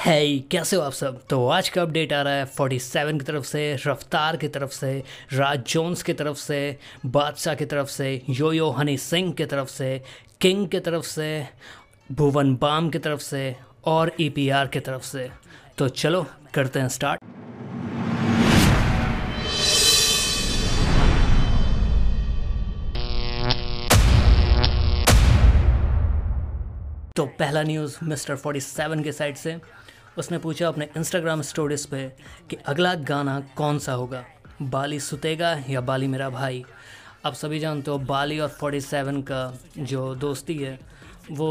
है, कैसे हो आप सब। तो आज का अपडेट आ रहा है 47 की तरफ से, रफ्तार की तरफ से, राज जोन्स की तरफ से, बादशाह की तरफ से, यो यो हनी सिंह की तरफ से, किंग की तरफ से, भुवन बाम की तरफ से और EPR की तरफ से। तो चलो करते हैं स्टार्ट। तो पहला न्यूज़ मिस्टर 47 के साइड से। उसने पूछा अपने इंस्टाग्राम स्टोरीज पे कि अगला गाना कौन सा होगा, बाली सुतेगा या बाली मेरा भाई। आप सभी जानते हो बाली और 47 का जो दोस्ती है वो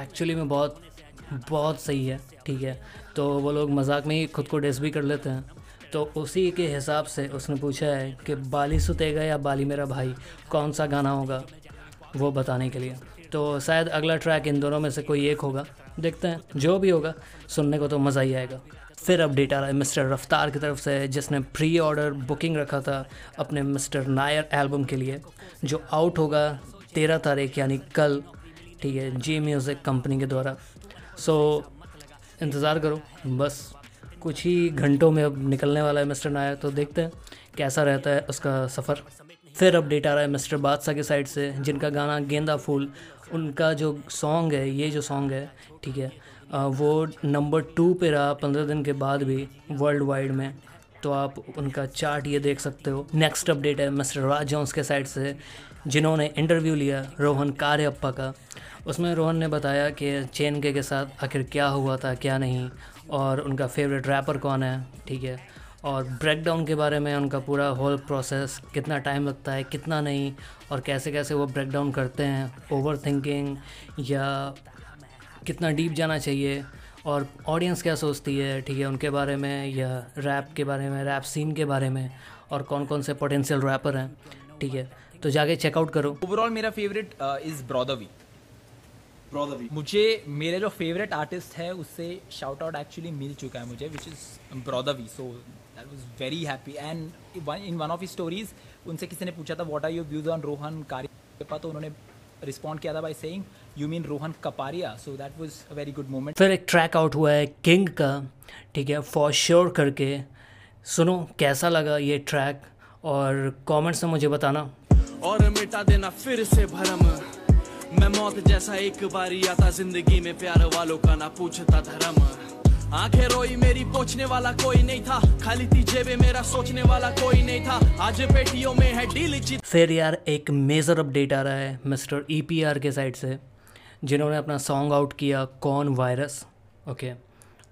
एक्चुअली में बहुत सही है, ठीक है। तो वो लोग मजाक में ही खुद को डिस भी कर लेते हैं। तो उसी के हिसाब से उसने पूछा है कि बाली सुतेगा या बाली मेरा भाई कौन सा गाना होगा वो बताने के लिए। तो शायद अगला ट्रैक इन दोनों में से कोई एक होगा, देखते हैं। जो भी होगा सुनने को तो मज़ा ही आएगा। फिर अपडेट आ रहा है मिस्टर रफ्तार की तरफ से, जिसने प्री ऑर्डर बुकिंग रखा था अपने मिस्टर नायर एल्बम के लिए, जो आउट होगा 13 तारीख यानी कल, ठीक है, जी म्यूज़िक कंपनी के द्वारा। सो इंतज़ार करो, बस कुछ ही घंटों में अब निकलने वाला है मिस्टर नायर। तो देखते हैं कैसा रहता है उसका सफ़र। फिर अपडेट आ रहा है मिस्टर बादशाह के साइड से, जिनका गाना गेंदा फूल, उनका जो सॉन्ग है, ये जो सॉन्ग है, ठीक है, वो नंबर 2 पे रहा 15 दिन के बाद भी वर्ल्ड वाइड में। तो आप उनका चार्ट ये देख सकते हो। नेक्स्ट अपडेट है मिस्टर राज जोन्स के साइड से, जिन्होंने इंटरव्यू लिया रोहन कारियप्पा का। उसमें रोहन ने बताया कि चेन के साथ आखिर क्या हुआ था, क्या नहीं, और उनका फेवरेट रैपर कौन है, ठीक है, और ब्रेकडाउन के बारे में उनका पूरा होल प्रोसेस, कितना टाइम लगता है, कितना नहीं, और कैसे कैसे वो ब्रेकडाउन करते हैं, ओवरथिंकिंग या कितना डीप जाना चाहिए, और ऑडियंस क्या सोचती है, ठीक है, उनके बारे में, या रैप के बारे में, रैप सीन के बारे में, और कौन कौन से पोटेंशियल रैपर हैं, ठीक है। तो जाके चेकआउट करो। ओवरऑल मेरा फेवरेट इज़ ब्रदर वी। मुझे मेरे जो फेवरेट आर्टिस्ट है उससे शाउट आउट एक्चुअली मिल चुका है मुझे, which is brother V. So that was very happy. And in one of his stories उनसे किसी ने पूछा था what are your views on Rohan Kariappa, तो उन्होंने रिस्पॉन्ड किया था by saying you mean Rohan Kapariya. So that was a very good moment. फिर एक ट्रैक आउट हुआ है किंग का, ठीक है, फॉर श्योर करके। सुनो कैसा लगा ये ट्रैक और कॉमेंट्स में मुझे बताना। और मिटा देना फिर से भरम, मैं मौत जैसा एक बारी आता, जिंदगी में प्यार वालों का ना पूछता धर्म। आंखें रोई मेरी, पहुंचने वाला कोई नहीं था, खाली थी जेबें, मेरा सोचने वाला कोई नहीं था, आज पेटियों में है डील। फिर यार एक मेजर अपडेट आ रहा है मिस्टर EPR के साइड से, जिन्होंने अपना सॉन्ग आउट किया कौन वायरस, ओके,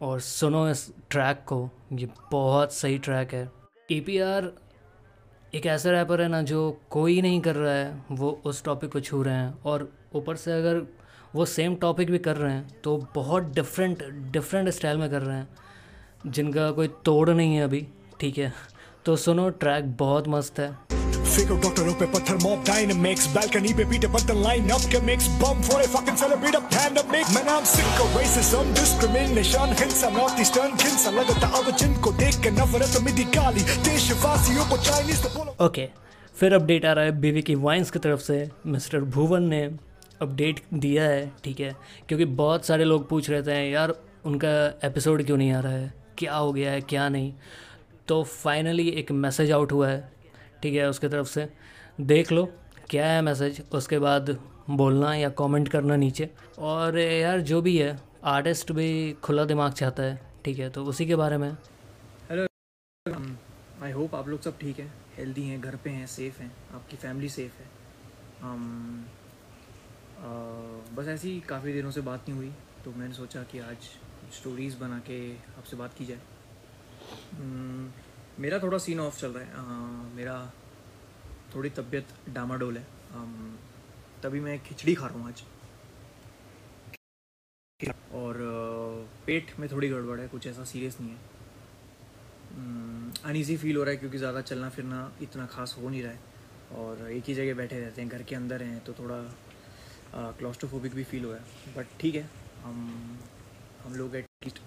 और सुनो इस ट्रैक को, ये बहुत सही ट्रैक है। EPR एक ऐसा रैपर है ना जो कोई नहीं कर रहा है, वो उस टॉपिक को छू रहे हैं, और ऊपर से अगर वो सेम टॉपिक भी कर रहे हैं तो बहुत डिफरेंट स्टाइल में कर रहे हैं, जिनका कोई तोड़ नहीं है अभी, ठीक है। तो सुनो, ट्रैक बहुत मस्त है। ओके, फिर अपडेट आ रहा है बीवी की वाइन्स की तरफ से। मिस्टर भुवन ने अपडेट दिया है, ठीक है, क्योंकि बहुत सारे लोग पूछ रहे थे यार उनका एपिसोड क्यों नहीं आ रहा है, क्या हो गया है, क्या नहीं। तो फाइनली एक मैसेज आउट हुआ है, ठीक है, उसके तरफ से। देख लो क्या है मैसेज, उसके बाद बोलना या कमेंट करना नीचे। और यार जो भी है, आर्टिस्ट भी खुला दिमाग चाहता है, ठीक है, तो उसी के बारे में। हेलो, आई होप आप लोग सब ठीक हैं, हेल्दी हैं, घर पे हैं, सेफ़ हैं, आपकी फैमिली सेफ़ है। बस ऐसे ही काफ़ी दिनों से बात नहीं हुई, तो मैंने सोचा कि आज स्टोरीज़ बना के आपसे बात की जाए। मेरा थोड़ा सीन ऑफ चल रहा है, मेरा थोड़ी तबीयत डामाडोल है, तभी मैं खिचड़ी खा रहा हूँ आज, और पेट में थोड़ी गड़बड़ है, कुछ ऐसा सीरियस नहीं है। अनईजी फील हो रहा है क्योंकि ज़्यादा चलना फिरना इतना खास हो नहीं रहा है, और एक ही जगह बैठे रहते हैं, घर के अंदर हैं, तो थोड़ा क्लॉस्ट्रोफोबिक भी फील हो रहा है। बट ठीक है, हम लोग एटलीस्ट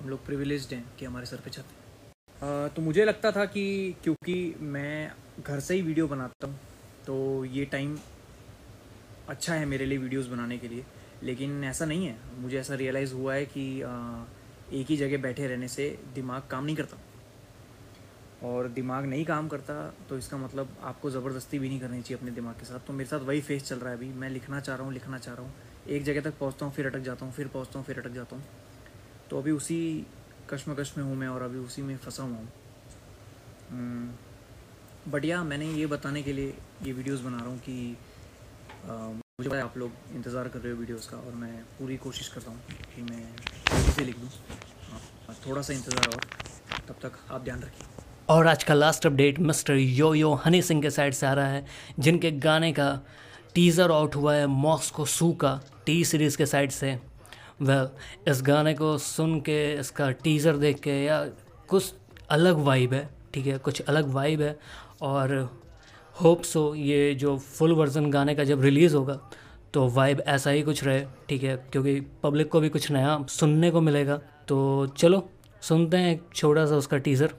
हम लोग प्रिविलेज्ड हैं कि हमारे सर पे छत है। तो मुझे लगता था कि क्योंकि मैं घर से ही वीडियो बनाता हूँ तो ये टाइम अच्छा है मेरे लिए वीडियोस बनाने के लिए, लेकिन ऐसा नहीं है। मुझे ऐसा रियलाइज़ हुआ है कि एक ही जगह बैठे रहने से दिमाग काम नहीं करता, और दिमाग नहीं काम करता तो इसका मतलब आपको ज़बरदस्ती भी नहीं करनी चाहिए अपने दिमाग के साथ। तो मेरे साथ वही फेस चल रहा है अभी। मैं लिखना चाह रहा हूँ, एक जगह तक पहुँचता हूँ, फिर अटक जाता हूँ, फिर पहुँचता हूँ, फिर अटक जाता हूँ। तो अभी उसी कश्मकश में हूँ मैं, और अभी उसी में फंसा हुआ हूँ। बट या मैंने ये बताने के लिए ये वीडियोस बना रहा हूँ कि मुझे पता है आप लोग इंतज़ार कर रहे हो वीडियोस का, और मैं पूरी कोशिश करता हूँ कि मैं जल्दी से लिख दूँ। हाँ, थोड़ा सा इंतज़ार और, तब तक आप ध्यान रखिए। और आज का last update mister Yo Yo Honey Singh के साइड से आ रहा है, जिनके गाने का टीज़र आउट हुआ है मॉस्को सू का T-Series के साइड से। वह इस गाने को सुन के, इसका टीज़र देख के, या कुछ अलग वाइब है, ठीक है, कुछ अलग वाइब है। और होप्स हो ये जो फुल वर्जन गाने का जब रिलीज़ होगा तो वाइब ऐसा ही कुछ रहे, ठीक है, क्योंकि पब्लिक को भी कुछ नया सुनने को मिलेगा। तो चलो सुनते हैं एक छोटा सा उसका टीज़र।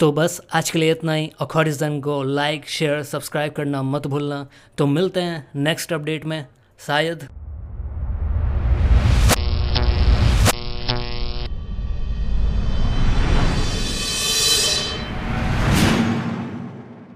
तो बस आज के लिए इतना ही। अखोरिस्तान को लाइक, शेयर, सब्सक्राइब करना मत भूलना। तो मिलते हैं नेक्स्ट अपडेट में शायद।